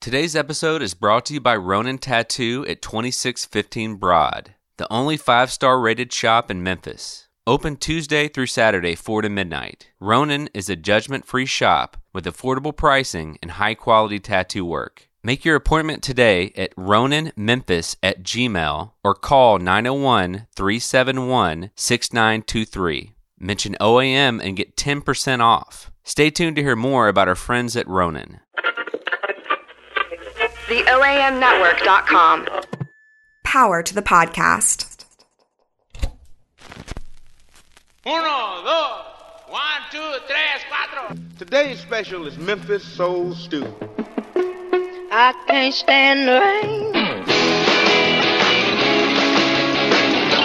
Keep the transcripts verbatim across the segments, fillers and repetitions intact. Today's episode is brought to you by Ronin Tattoo at twenty-six fifteen Broad, the only five-star rated shop in Memphis. Open Tuesday through Saturday, four to midnight. Ronin is a judgment-free shop with affordable pricing and high-quality tattoo work. Make your appointment today at roninmemphis at gmail or call nine oh one, three seven one, six nine two three. Mention O A M and get ten percent off. Stay tuned to hear more about our friends at Ronin. The O A M network dot com. Power to the podcast. Uno, dos, one, two, tres, cuatro. Today's special is Memphis Soul Stew. I can't stand the rain.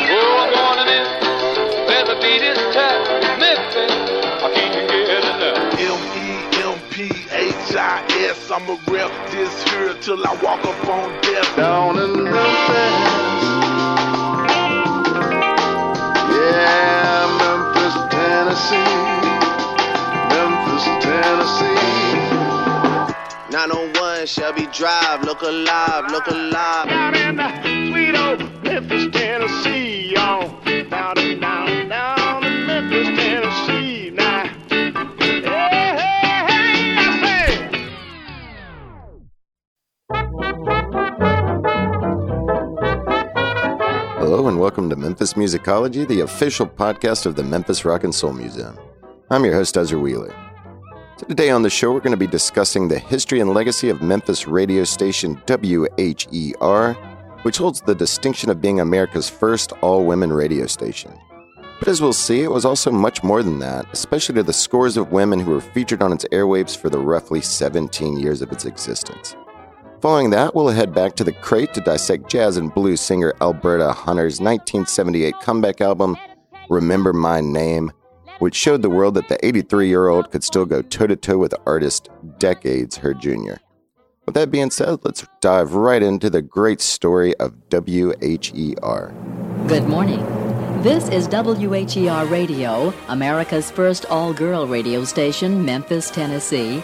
Oh, I'm warning it. Better beat it tight. Memphis, I can't get enough. M E M P H I S, I'm a rep this here till I walk up on death. Down in Memphis, yeah, Memphis, Tennessee, Memphis, Tennessee. nine oh one Shelby Drive, look alive, look alive. Down in the sweet old Memphis, Tennessee, y'all. Down and down, down in Memphis, Tennessee, now. Hello and welcome to Memphis Musicology, the official podcast of the Memphis Rock and Soul Museum. I'm your host, Ezra Wheeler. So today on the show, we're going to be discussing the history and legacy of Memphis radio station W H E R, which holds the distinction of being America's first all-women radio station. But as we'll see, it was also much more than that, especially to the scores of women who were featured on its airwaves for the roughly seventeen years of its existence. Following that, we'll head back to the crate to dissect jazz and blues singer Alberta Hunter's nineteen seventy-eight comeback album, Remember My Name, which showed the world that the eighty-three-year-old could still go toe-to-toe with artists decades her junior. With that being said, let's dive right into the great story of W H E R. Good morning. This is W H E R Radio, America's first all-girl radio station, Memphis, Tennessee.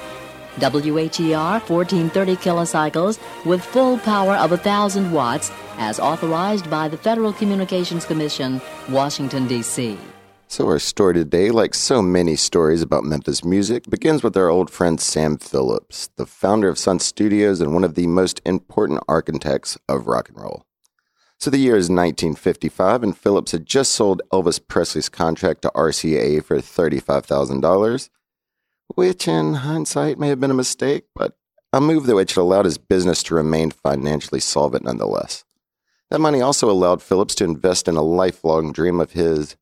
W H E R fourteen thirty kilocycles with full power of one thousand watts as authorized by the Federal Communications Commission, Washington, D C. So our story today, like so many stories about Memphis music, begins with our old friend Sam Phillips, the founder of Sun Studios and one of the most important architects of rock and roll. So the year is nineteen fifty-five, and Phillips had just sold Elvis Presley's contract to R C A for thirty-five thousand dollars. Which in hindsight may have been a mistake, but a move that which allowed his business to remain financially solvent nonetheless. That money also allowed Phillips to invest in a lifelong dream of his,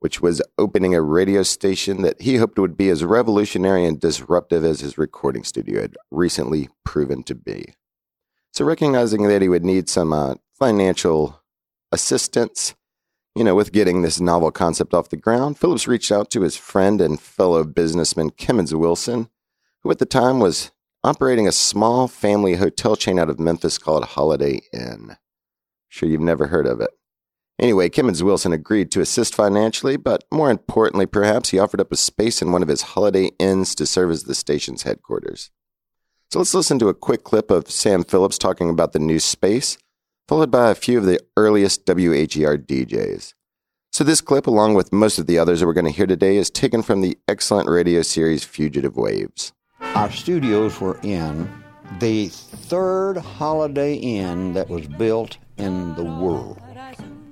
which was opening a radio station that he hoped would be as revolutionary and disruptive as his recording studio had recently proven to be. So recognizing that he would need some uh, financial assistance, you know, with getting this novel concept off the ground, Phillips reached out to his friend and fellow businessman Kemmons Wilson, who at the time was operating a small family hotel chain out of Memphis called Holiday Inn. Sure you've never heard of it. Anyway, Kemmons Wilson agreed to assist financially, but more importantly, perhaps, he offered up a space in one of his Holiday Inns to serve as the station's headquarters. So let's listen to a quick clip of Sam Phillips talking about the new space, followed by a few of the earliest W H E R D Js. So this clip, along with most of the others that we're going to hear today, is taken from the excellent radio series Fugitive Waves. Our studios were in the third Holiday Inn that was built in the world.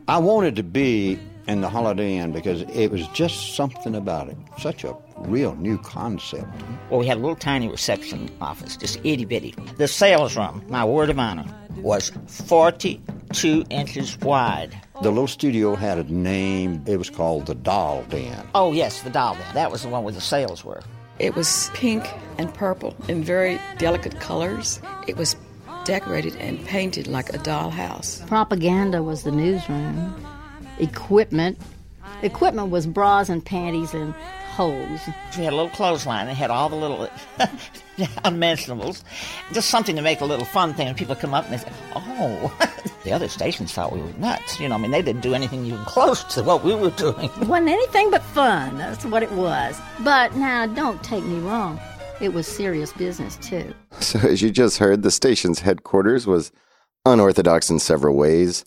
I wanted to be in the Holiday Inn because it was just something about it. Such a real new concept. Well, we had a little tiny reception office, just itty-bitty. The sales room, my word of honor, was forty-two inches wide. The little studio had a name. It was called the Doll Den. Oh, yes, the Doll Den. That was the one where the sales were. It was pink and purple in very delicate colors. It was decorated and painted like a dollhouse. Propaganda was the newsroom. Equipment. Equipment was bras and panties and holes. We had a little clothesline. They had all the little unmentionables. Just something to make a little fun thing. And people come up and they say, oh. The other stations thought we were nuts. You know, I mean, they didn't do anything even close to what we were doing. It wasn't anything but fun. That's what it was. But now, don't take me wrong. it was serious business, too. So as you just heard, the station's headquarters was unorthodox in several ways,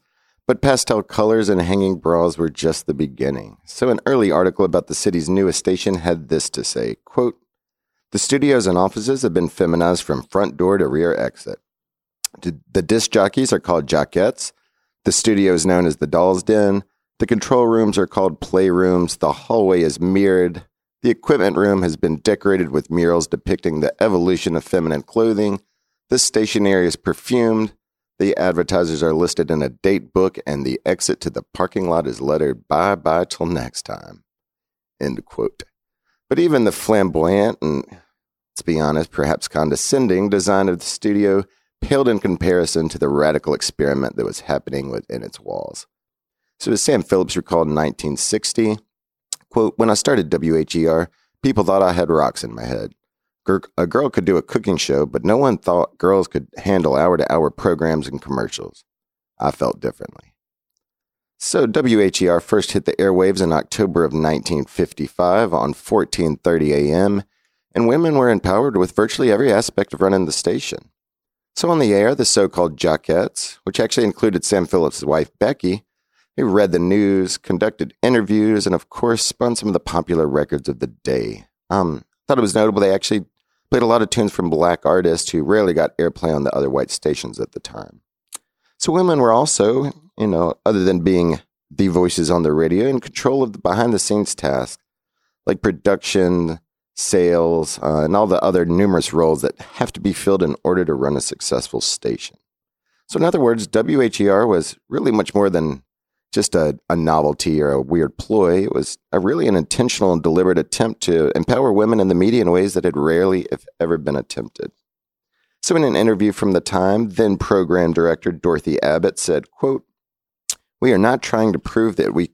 but pastel colors and hanging bras were just the beginning. So an early article about the city's newest station had this to say, quote, "The studios and offices have been feminized from front door to rear exit. The disc jockeys are called jockettes. The studio is known as the doll's den. The control rooms are called playrooms. The hallway is mirrored. The equipment room has been decorated with murals depicting the evolution of feminine clothing. The stationery is perfumed. The advertisers are listed in a date book, and the exit to the parking lot is lettered bye-bye till next time." End quote. But even the flamboyant and, let's be honest, perhaps condescending design of the studio paled in comparison to the radical experiment that was happening within its walls. So as Sam Phillips recalled in nineteen sixty, quote, "When I started W H E R, people thought I had rocks in my head. A girl could do a cooking show, but no one thought girls could handle hour-to-hour programs and commercials. I felt differently." So W H E R first hit the airwaves in October of nineteen fifty-five on fourteen thirty a.m., and women were empowered with virtually every aspect of running the station. So on the air, the so-called jockettes, which actually included Sam Phillips' wife, Becky, who read the news, conducted interviews, and of course spun some of the popular records of the day. Um, thought it was notable they actually played a lot of tunes from black artists who rarely got airplay on the other white stations at the time. So women were also, you know, other than being the voices on the radio, in control of the behind-the-scenes tasks, like production, sales, uh, and all the other numerous roles that have to be filled in order to run a successful station. So in other words, W H E R was really much more than just a, a novelty or a weird ploy. It was a really an intentional and deliberate attempt to empower women in the media in ways that had rarely, if ever, been attempted. So in an interview from the time, then program director Dorothy Abbott said, quote, "We are not trying to prove that we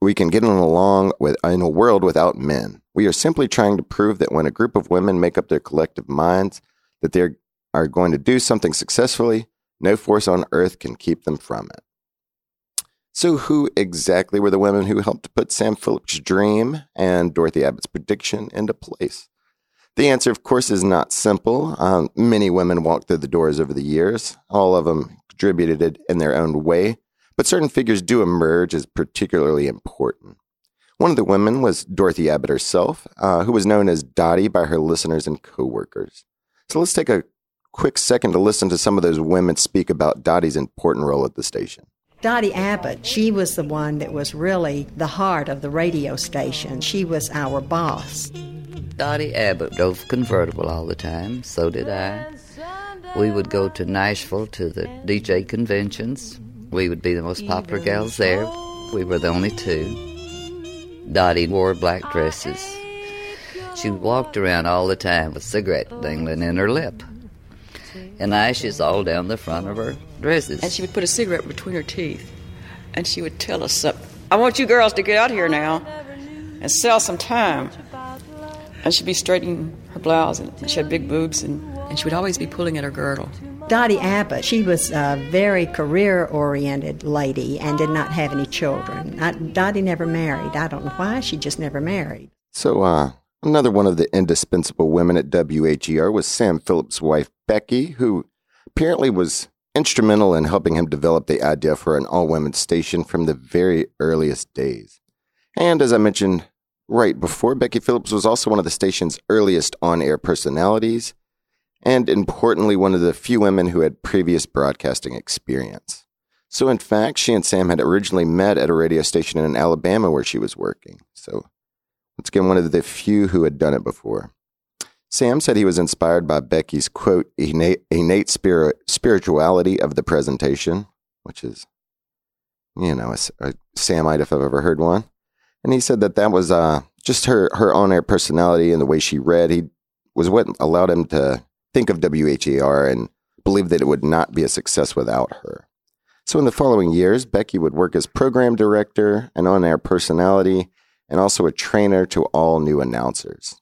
we can get along with in a world without men. We are simply trying to prove that when a group of women make up their collective minds, that they are going to do something successfully, no force on earth can keep them from it." So who exactly were the women who helped put Sam Phillips' dream and Dorothy Abbott's prediction into place? The answer, of course, is not simple. Um, many women walked through the doors over the years. All of them contributed in their own way, but certain figures do emerge as particularly important. One of the women was Dorothy Abbott herself, uh, who was known as Dottie by her listeners and co-workers. So let's take a quick second to listen to some of those women speak about Dottie's important role at the station. Dottie Abbott, she was the one that was really the heart of the radio station. She was our boss. Dottie Abbott drove convertible all the time, so did I. We would go to Nashville to the D J conventions. We would be the most popular gals there. We were the only two. Dottie wore black dresses. She walked around all the time with a cigarette dangling in her lip and ashes all down the front of her dresses. And she would put a cigarette between her teeth, and she would tell us, "I want you girls to get out here now and sell some time." And she'd be straightening her blouse, and she had big boobs, and, and she would always be pulling at her girdle. Dottie Abbott, she was a very career-oriented lady and did not have any children. I, Dottie never married. I don't know why, she just never married. So, uh... another one of the indispensable women at W H E R was Sam Phillips' wife, Becky, who apparently was instrumental in helping him develop the idea for an all-women station from the very earliest days. And as I mentioned right before, Becky Phillips was also one of the station's earliest on-air personalities, and importantly, one of the few women who had previous broadcasting experience. So in fact, she and Sam had originally met at a radio station in Alabama where she was working. So once again, one of the few who had done it before. Sam said he was inspired by Becky's, quote, innate, innate spirit, spirituality of the presentation, which is, you know, a, a Samite if I've ever heard one. And he said that that was uh, just her, her on-air personality and the way she read. He was what allowed him to think of W H E R and believe that it would not be a success without her. So in the following years, Becky would work as program director and on-air personality, and also a trainer to all new announcers.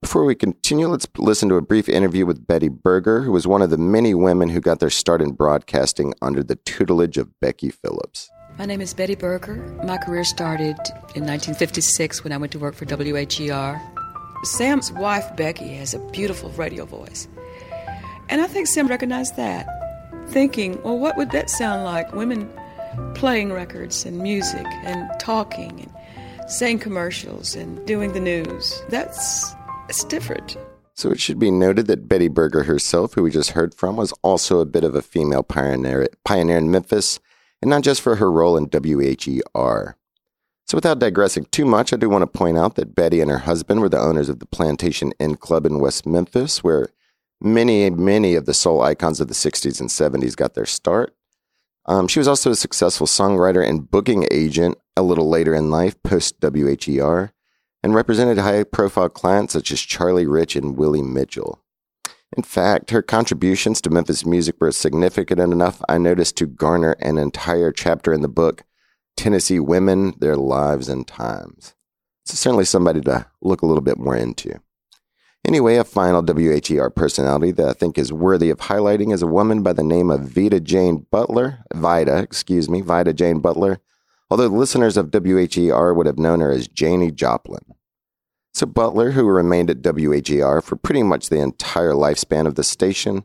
Before we continue, let's listen to a brief interview with Betty Berger, who was one of the many women who got their start in broadcasting under the tutelage of Becky Phillips. My name is Betty Berger. My career started in nineteen fifty-six when I went to work for W H E R. Sam's wife, Becky, has a beautiful radio voice. And I think Sam recognized that, thinking, well, what would that sound like? Women playing records and music and talking and saying commercials and doing the news. That's it's different. So it should be noted that Betty Berger herself, who we just heard from, was also a bit of a female pioneer, pioneer in Memphis, and not just for her role in W H E R. So without digressing too much, I do want to point out that Betty and her husband were the owners of the Plantation Inn Club in West Memphis, where many, many of the soul icons of the sixties and seventies got their start. Um, she was also a successful songwriter and booking agent a little later in life, post-W H E R, and represented high-profile clients such as Charlie Rich and Willie Mitchell. In fact, her contributions to Memphis music were significant enough, I noticed, to garner an entire chapter in the book, Tennessee Women, Their Lives and Times. So certainly somebody to look a little bit more into. Anyway, a final W H E R personality that I think is worthy of highlighting is a woman by the name of Vida Jane Butler, Vida, excuse me, Vida Jane Butler, although listeners of W H E R would have known her as Janie Joplin. So Butler, who remained at W H E R for pretty much the entire lifespan of the station,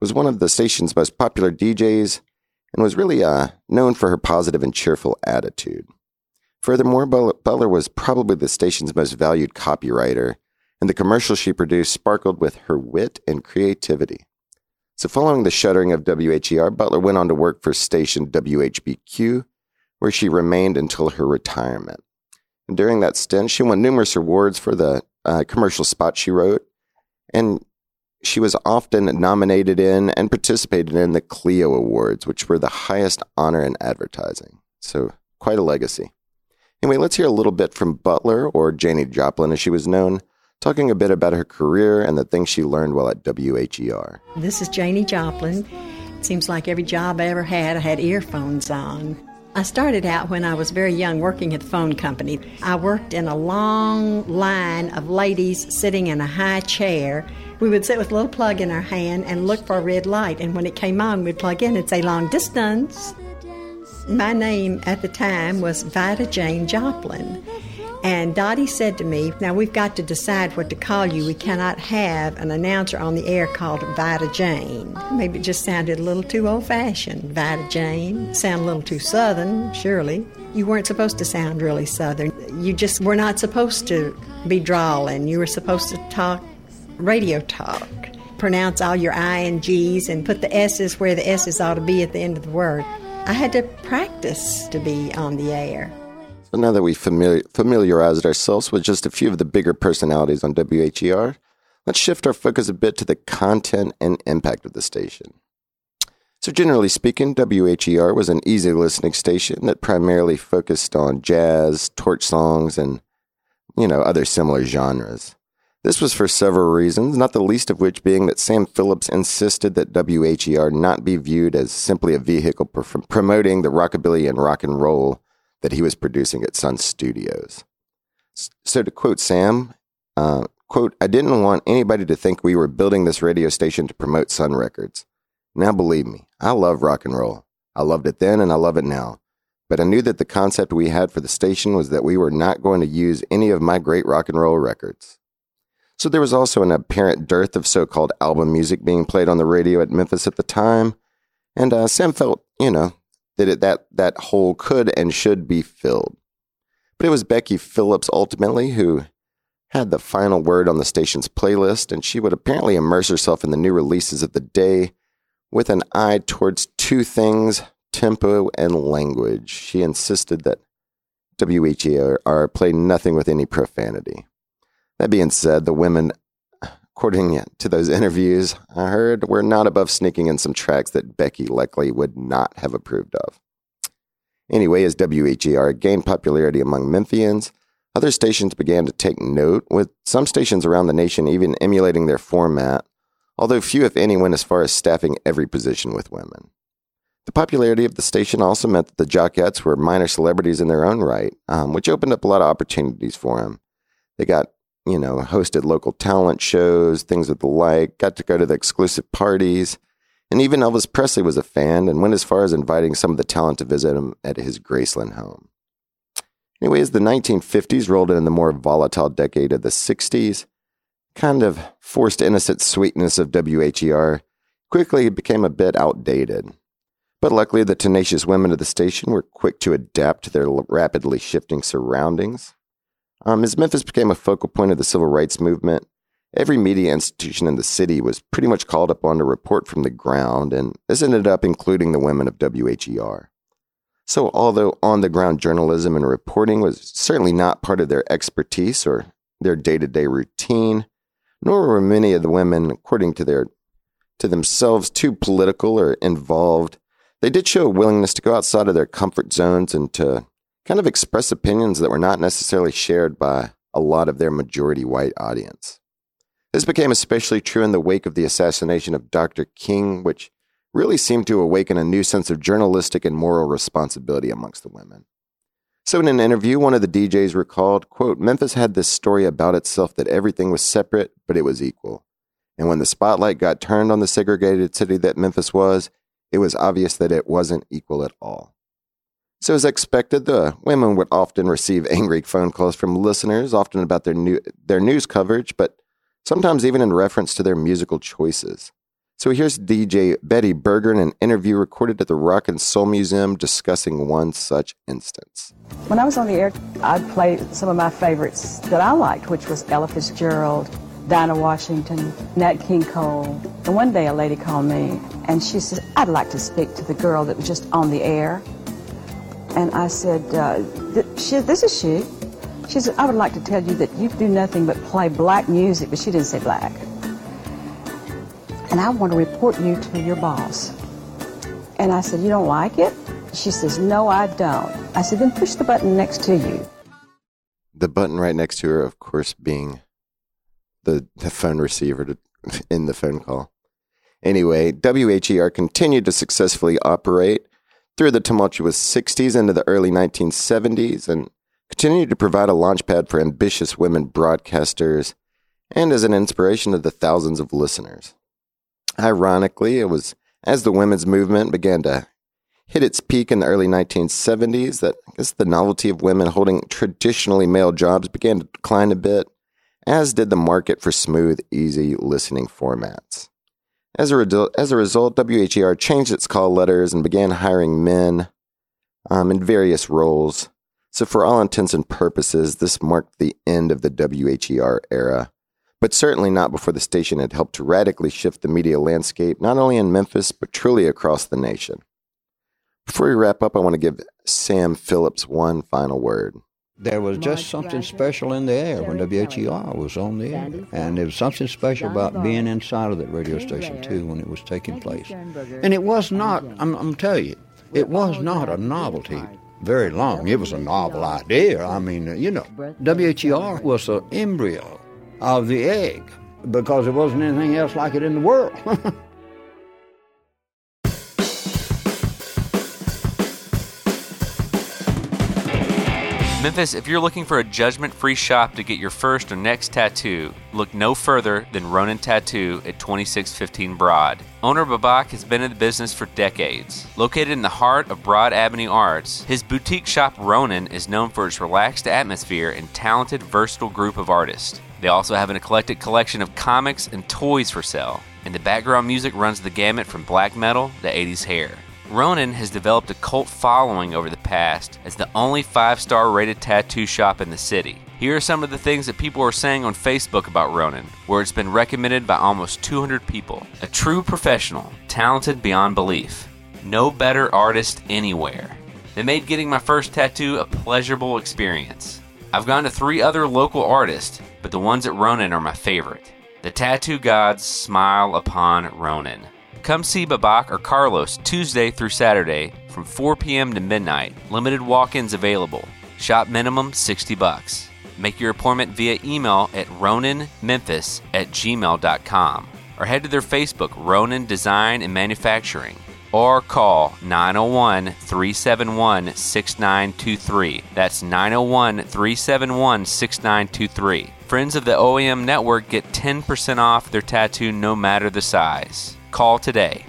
was one of the station's most popular D Js, and was really uh, known for her positive and cheerful attitude. Furthermore, Butler was probably the station's most valued copywriter, and the commercials she produced sparkled with her wit and creativity. So following the shuttering of W H E R, Butler went on to work for station W H B Q, where she remained until her retirement. And during that stint, she won numerous awards for the uh, commercial spots she wrote, and she was often nominated in and participated in the Clio Awards, which were the highest honor in advertising. So quite a legacy. Anyway, let's hear a little bit from Butler, or Janie Joplin as she was known, talking a bit about her career and the things she learned while at W H E R. This is Janie Joplin. It seems like every job I ever had, I had earphones on. I started out when I was very young working at the phone company. I worked in a long line of ladies sitting in a high chair. We would sit with a little plug in our hand and look for a red light, and when it came on, we'd plug in and say, long distance. My name at the time was Vida Jane Joplin, and Dottie said to me, now we've got to decide what to call you. We cannot have an announcer on the air called Vida Jane. Maybe it just sounded a little too old-fashioned, Vida Jane. Sound a little too Southern, surely. You weren't supposed to sound really Southern. You just were not supposed to be drawling. You were supposed to talk radio talk, pronounce all your I and G's and put the S's where the S's ought to be at the end of the word. I had to practice to be on the air. So now that we've familiar- familiarized ourselves with just a few of the bigger personalities on W H E R, let's shift our focus a bit to the content and impact of the station. So generally speaking, W H E R was an easy listening station that primarily focused on jazz, torch songs, and, you know, other similar genres. This was for several reasons, not the least of which being that Sam Phillips insisted that W H E R not be viewed as simply a vehicle pr- promoting the rockabilly and rock and roll that he was producing at Sun Studios. So to quote Sam, uh, quote, I didn't want anybody to think we were building this radio station to promote Sun Records. Now believe me, I love rock and roll. I loved it then and I love it now. But I knew that the concept we had for the station was that we were not going to use any of my great rock and roll records. So there was also an apparent dearth of so-called album music being played on the radio at Memphis at the time, and uh, Sam felt, you know, that it, that that hole could and should be filled. But it was Becky Phillips ultimately who had the final word on the station's playlist, and she would apparently immerse herself in the new releases of the day with an eye towards two things, tempo and language. She insisted that W H E R played nothing with any profanity. That being said, the women, according to those interviews I heard, were not above sneaking in some tracks that Becky likely would not have approved of. Anyway, as W H E R gained popularity among Memphians, other stations began to take note, with some stations around the nation even emulating their format, although few if any went as far as staffing every position with women. The popularity of the station also meant that the Jockettes were minor celebrities in their own right, um, which opened up a lot of opportunities for them. They got you know, hosted local talent shows, things of the like, got to go to the exclusive parties, and even Elvis Presley was a fan and went as far as inviting some of the talent to visit him at his Graceland home. Anyway, as the nineteen fifties rolled into the more volatile decade of the sixties, kind of forced innocent sweetness of W H E R quickly became a bit outdated. But luckily, the tenacious women of the station were quick to adapt to their rapidly shifting surroundings. Um, as Memphis became a focal point of the civil rights movement, every media institution in the city was pretty much called upon to report from the ground, and this ended up including the women of W H E R. So although on-the-ground journalism and reporting was certainly not part of their expertise or their day-to-day routine, nor were many of the women, according to their to themselves, too political or involved, they did show a willingness to go outside of their comfort zones and to kind of express opinions that were not necessarily shared by a lot of their majority white audience. This became especially true in the wake of the assassination of Doctor King, which really seemed to awaken a new sense of journalistic and moral responsibility amongst the women. So in an interview, one of the D Js recalled, quote, "Memphis had this story about itself that everything was separate, but it was equal. And when the spotlight got turned on the segregated city that Memphis was, it was obvious that it wasn't equal at all." So as expected, the women would often receive angry phone calls from listeners, often about their new, their news coverage, but sometimes even in reference to their musical choices. So here's D J Betty Berger in an interview recorded at the Rock and Soul Museum discussing one such instance. When I was on the air, I played some of my favorites that I liked, which was Ella Fitzgerald, Dinah Washington, Nat King Cole. And one day a lady called me and she said, "I'd like to speak to the girl that was just on the air." And I said, uh, th- she, this is she. She said, "I would like to tell you that you do nothing but play black music," but she didn't say black. "And I want to report you to your boss." And I said, "You don't like it?" She says, "No, I don't." I said, "Then push the button next to you." The button right next to her, of course, being the, the phone receiver to, in the phone call. Anyway, W H E R continued to successfully operate through the tumultuous sixties into the early nineteen seventies and continued to provide a launchpad for ambitious women broadcasters and as an inspiration to the thousands of listeners. Ironically, it was as the women's movement began to hit its peak in the early nineteen seventies that I guess the novelty of women holding traditionally male jobs began to decline a bit, as did the market for smooth, easy listening formats. As a, re- as a result, W H E R changed its call letters and began hiring men um, in various roles. So for all intents and purposes, this marked the end of the W H E R era, but certainly not before the station had helped to radically shift the media landscape, not only in Memphis, but truly across the nation. Before we wrap up, I want to give Sam Phillips one final word. There was just something special in the air when W H E R was on the air. And there was something special about being inside of that radio station, too, when it was taking place. And it was not, I'm, I'm telling you, it was not a novelty very long. It was a novel idea. I mean, you know, W H E R was an embryo of the egg, because there wasn't anything else like it in the world. Memphis, if you're looking for a judgment-free shop to get your first or next tattoo, look no further than Ronin Tattoo at twenty-six fifteen Broad. Owner Babak has been in the business for decades. Located in the heart of Broad Avenue Arts, his boutique shop Ronin is known for its relaxed atmosphere and talented, versatile group of artists. They also have an eclectic collection of comics and toys for sale, and the background music runs the gamut from black metal to eighties hair. Ronin has developed a cult following over the past as the only five-star rated tattoo shop in the city. Here are some of the things that people are saying on Facebook about Ronin, where it's been recommended by almost two hundred people. A true professional, talented beyond belief. No better artist anywhere. They made getting my first tattoo a pleasurable experience. I've gone to three other local artists, but the ones at Ronin are my favorite. The tattoo gods smile upon Ronin. Come see Babak or Carlos Tuesday through Saturday from four p.m. to midnight. Limited walk-ins available. Shop minimum sixty bucks. Make your appointment via email at roninmemphis at gmail dot com or head to their Facebook, Ronin Design and Manufacturing, or call nine oh one, three seven one, six nine two three. That's nine oh one, three seven one, six nine two three. Friends of the O A M Network get ten percent off their tattoo no matter the size. Call today.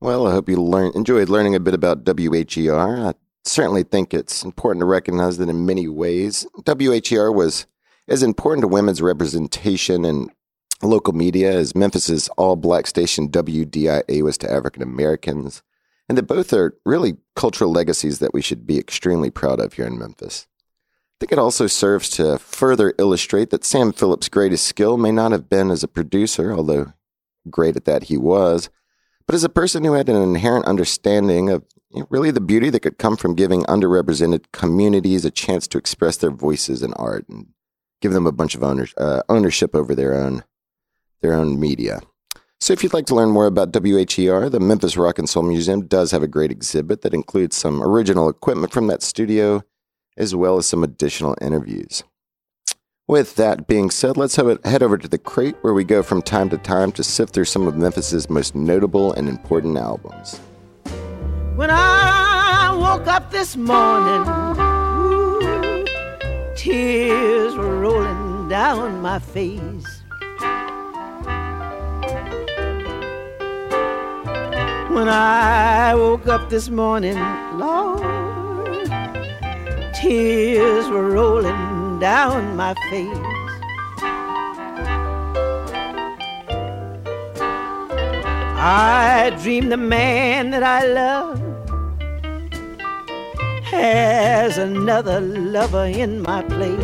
Well, I hope you learn, enjoyed learning a bit about W H E R. I certainly think it's important to recognize that in many ways, W H E R was as important to women's representation in local media as Memphis's all-black station W D I A was to African Americans, and that both are really cultural legacies that we should be extremely proud of here in Memphis. I think it also serves to further illustrate that Sam Phillips' greatest skill may not have been as a producer, although great at that he was, but as a person who had an inherent understanding of you know, really the beauty that could come from giving underrepresented communities a chance to express their voices in art and give them a bunch of owners, uh, ownership over their own their own media. So if you'd like to learn more about W H E R, the Memphis Rock and Soul Museum does have a great exhibit that includes some original equipment from that studio, as well as some additional interviews. With that being said, let's head over to The Crate, where we go from time to time to sift through some of Memphis's most notable and important albums. When I woke up this morning, ooh, tears were rolling down my face. When I woke up this morning, Lord, tears were rolling down my face. I dreamed the man that I love has another lover in my place.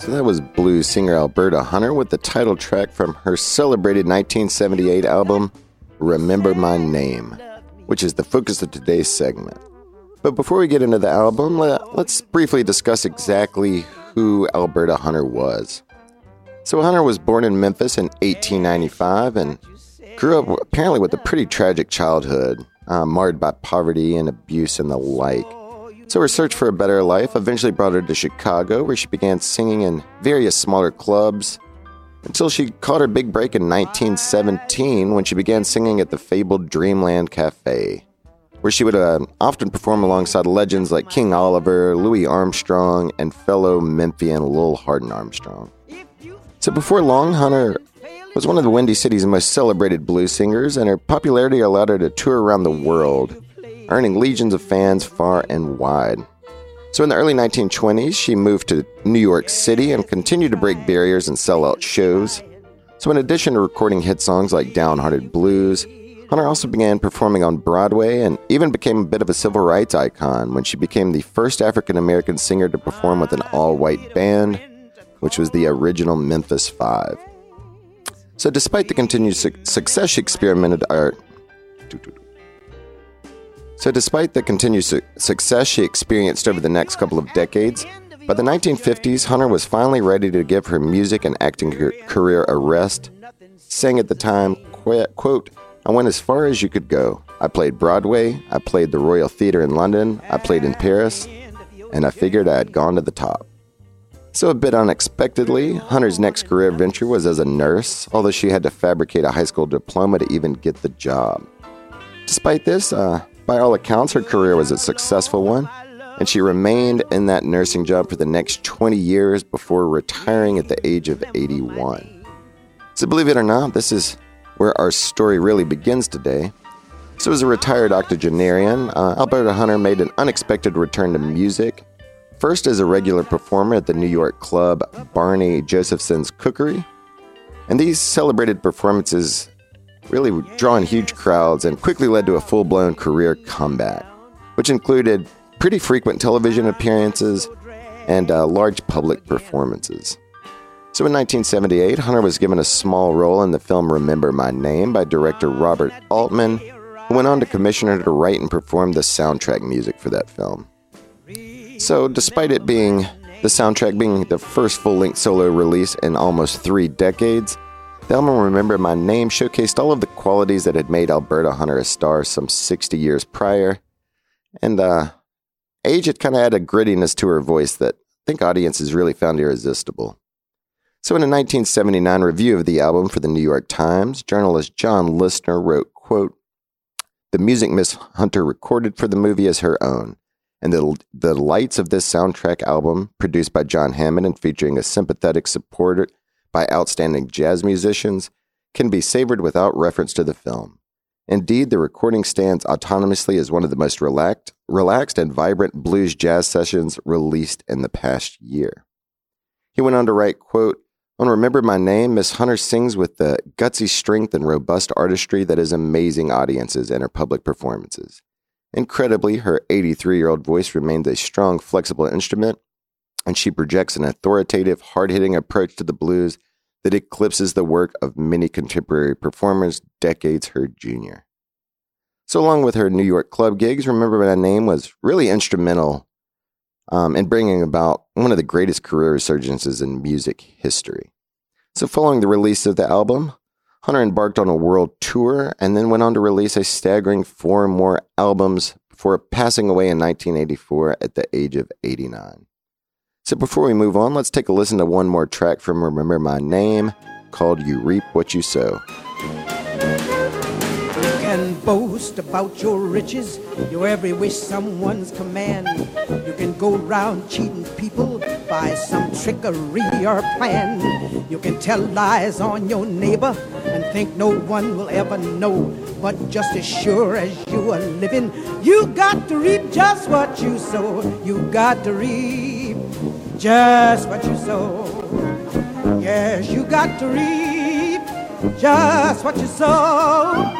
So that was blues singer Alberta Hunter with the title track from her celebrated nineteen seventy-eight album, Remember My Name, which is the focus of today's segment. But before we get into the album, let's briefly discuss exactly who Alberta Hunter was. So Hunter was born in Memphis in eighteen ninety-five and grew up apparently with a pretty tragic childhood, uh, marred by poverty and abuse and the like. So her search for a better life eventually brought her to Chicago, where she began singing in various smaller clubs until she caught her big break in nineteen seventeen when she began singing at the fabled Dreamland Cafe, where she would uh, often perform alongside legends like King Oliver, Louis Armstrong, and fellow Memphian Lil Hardin Armstrong. So before long, Hunter was one of the Windy City's most celebrated blues singers, and her popularity allowed her to tour around the world, earning legions of fans far and wide. So in the early nineteen twenties, she moved to New York City and continued to break barriers and sell out shows. So in addition to recording hit songs like Downhearted Blues, Hunter also began performing on Broadway and even became a bit of a civil rights icon when she became the first African-American singer to perform with an all-white band, which was the original Memphis Five. So despite the continued su- success she experimented art, so despite the continued su- success she experienced over the next couple of decades, by the nineteen fifties, Hunter was finally ready to give her music and acting her- career a rest, saying at the time, quote, "I went as far as you could go. I played Broadway, I played the Royal Theatre in London, I played in Paris, and I figured I had gone to the top." So a bit unexpectedly, Hunter's next career venture was as a nurse, although she had to fabricate a high school diploma to even get the job. Despite this, uh, by all accounts, her career was a successful one, and she remained in that nursing job for the next twenty years before retiring at the age of eighty-one. So believe it or not, this is where our story really begins today. So as a retired octogenarian, uh, Alberta Hunter made an unexpected return to music, first as a regular performer at the New York club Barney Josephson's Cookery. And these celebrated performances really drew in huge crowds and quickly led to a full-blown career comeback, which included pretty frequent television appearances and uh, large public performances. So in nineteen seventy-eight, Hunter was given a small role in the film Remember My Name by director Robert Altman, who went on to commission her to write and perform the soundtrack music for that film. So despite it being the soundtrack being the first full-length solo release in almost three decades, the album Remember My Name showcased all of the qualities that had made Alberta Hunter a star some sixty years prior, and uh, age had kind of added a grittiness to her voice that I think audiences really found irresistible. So in a nineteen seventy-nine review of the album for the New York Times, journalist John Listener wrote, quote, "The music Miss Hunter recorded for the movie is her own, and the the lights of this soundtrack album, produced by John Hammond and featuring a sympathetic support by outstanding jazz musicians, can be savored without reference to the film. Indeed, the recording stands autonomously as one of the most relaxed, relaxed and vibrant blues jazz sessions released in the past year. He went on to write, quote, on Remember My Name, Miss Hunter sings with the gutsy strength and robust artistry that is amazing audiences and her public performances. Incredibly, her eighty-three-year-old voice remains a strong, flexible instrument, and she projects an authoritative, hard-hitting approach to the blues that eclipses the work of many contemporary performers decades her junior. So along with her New York club gigs, Remember My Name was really instrumental um, in bringing about one of the greatest career resurgences in music history. So following the release of the album, Hunter embarked on a world tour and then went on to release a staggering four more albums before passing away in nineteen eighty-four at the age of eighty-nine. So before we move on, let's take a listen to one more track from Remember My Name called You Reap What You Sow. You can boast about your riches, your every wish someone's command. You can go round cheating people by some trickery or plan. You can tell lies on your neighbor and think no one will ever know. But just as sure as you are living, you got to reap just what you sow. You got to reap just what you sow. Yes, you got to reap just what you sow.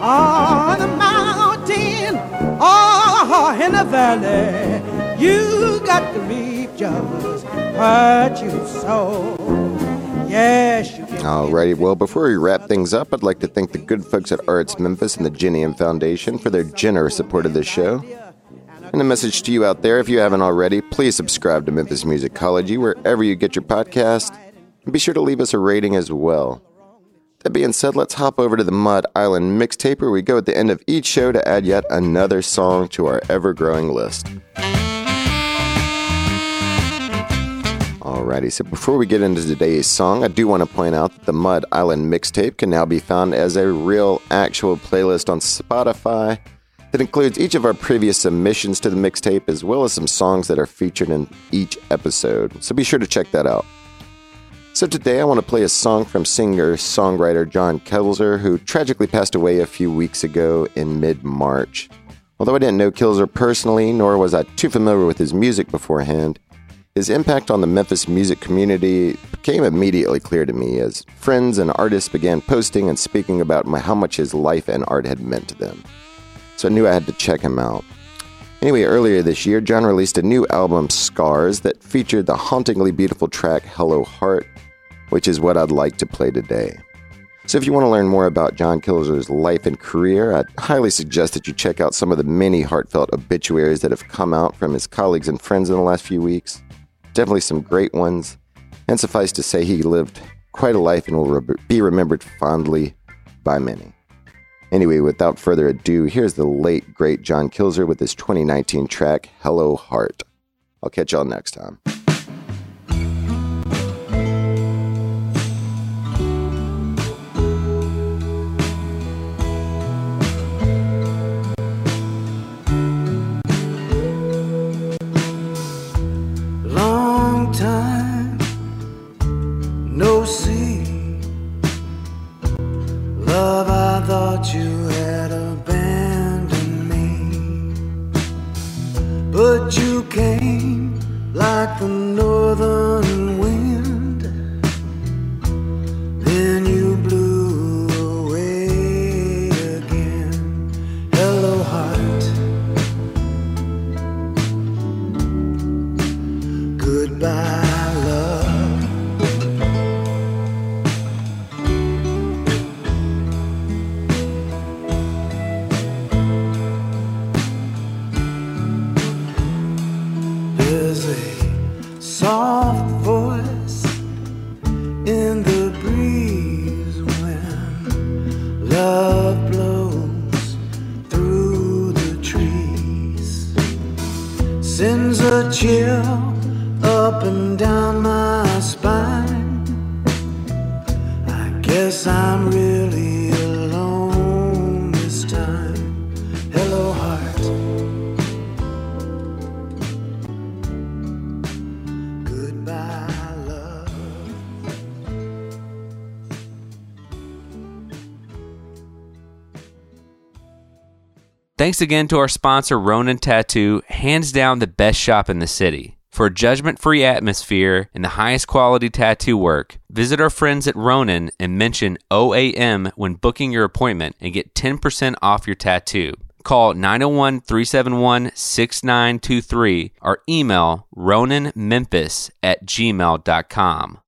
On the mountain or in the valley, you got to reap just what you sow. Yes, you can. Alrighty, well, before we wrap things up, I'd like to thank the good folks at Arts Memphis and the Jenny M Foundation for their generous support of this show. And a message to you out there, if you haven't already, please subscribe to Memphis Musicology wherever you get your podcast. And be sure to leave us a rating as well. That being said, let's hop over to the Mud Island Mixtape, where we go at the end of each show to add yet another song to our ever-growing list. Alrighty, so before we get into today's song, I do want to point out that the Mud Island Mixtape can now be found as a real, actual playlist on Spotify that includes each of our previous submissions to the mixtape, as well as some songs that are featured in each episode. So be sure to check that out. So today I want to play a song from singer-songwriter John Kilzer, who tragically passed away a few weeks ago in mid-March. Although I didn't know Kilzer personally, nor was I too familiar with his music beforehand, his impact on the Memphis music community became immediately clear to me as friends and artists began posting and speaking about how much his life and art had meant to them. So I knew I had to check him out. Anyway, earlier this year, John released a new album, Scars, that featured the hauntingly beautiful track Hello Heart, which is what I'd like to play today. So if you want to learn more about John Kilzer's life and career, I'd highly suggest that you check out some of the many heartfelt obituaries that have come out from his colleagues and friends in the last few weeks. Definitely some great ones. And suffice to say, he lived quite a life and will re- be remembered fondly by many. Anyway, without further ado, here's the late, great John Kilzer with his twenty nineteen track, Hello Heart. I'll catch y'all next time. Thanks again to our sponsor, Ronin Tattoo, hands down the best shop in the city. For a judgment-free atmosphere and the highest quality tattoo work, visit our friends at Ronin and mention O A M when booking your appointment and get ten percent off your tattoo. Call nine oh one, three seven one, six nine two three or email roninmemphis at gmail dot com.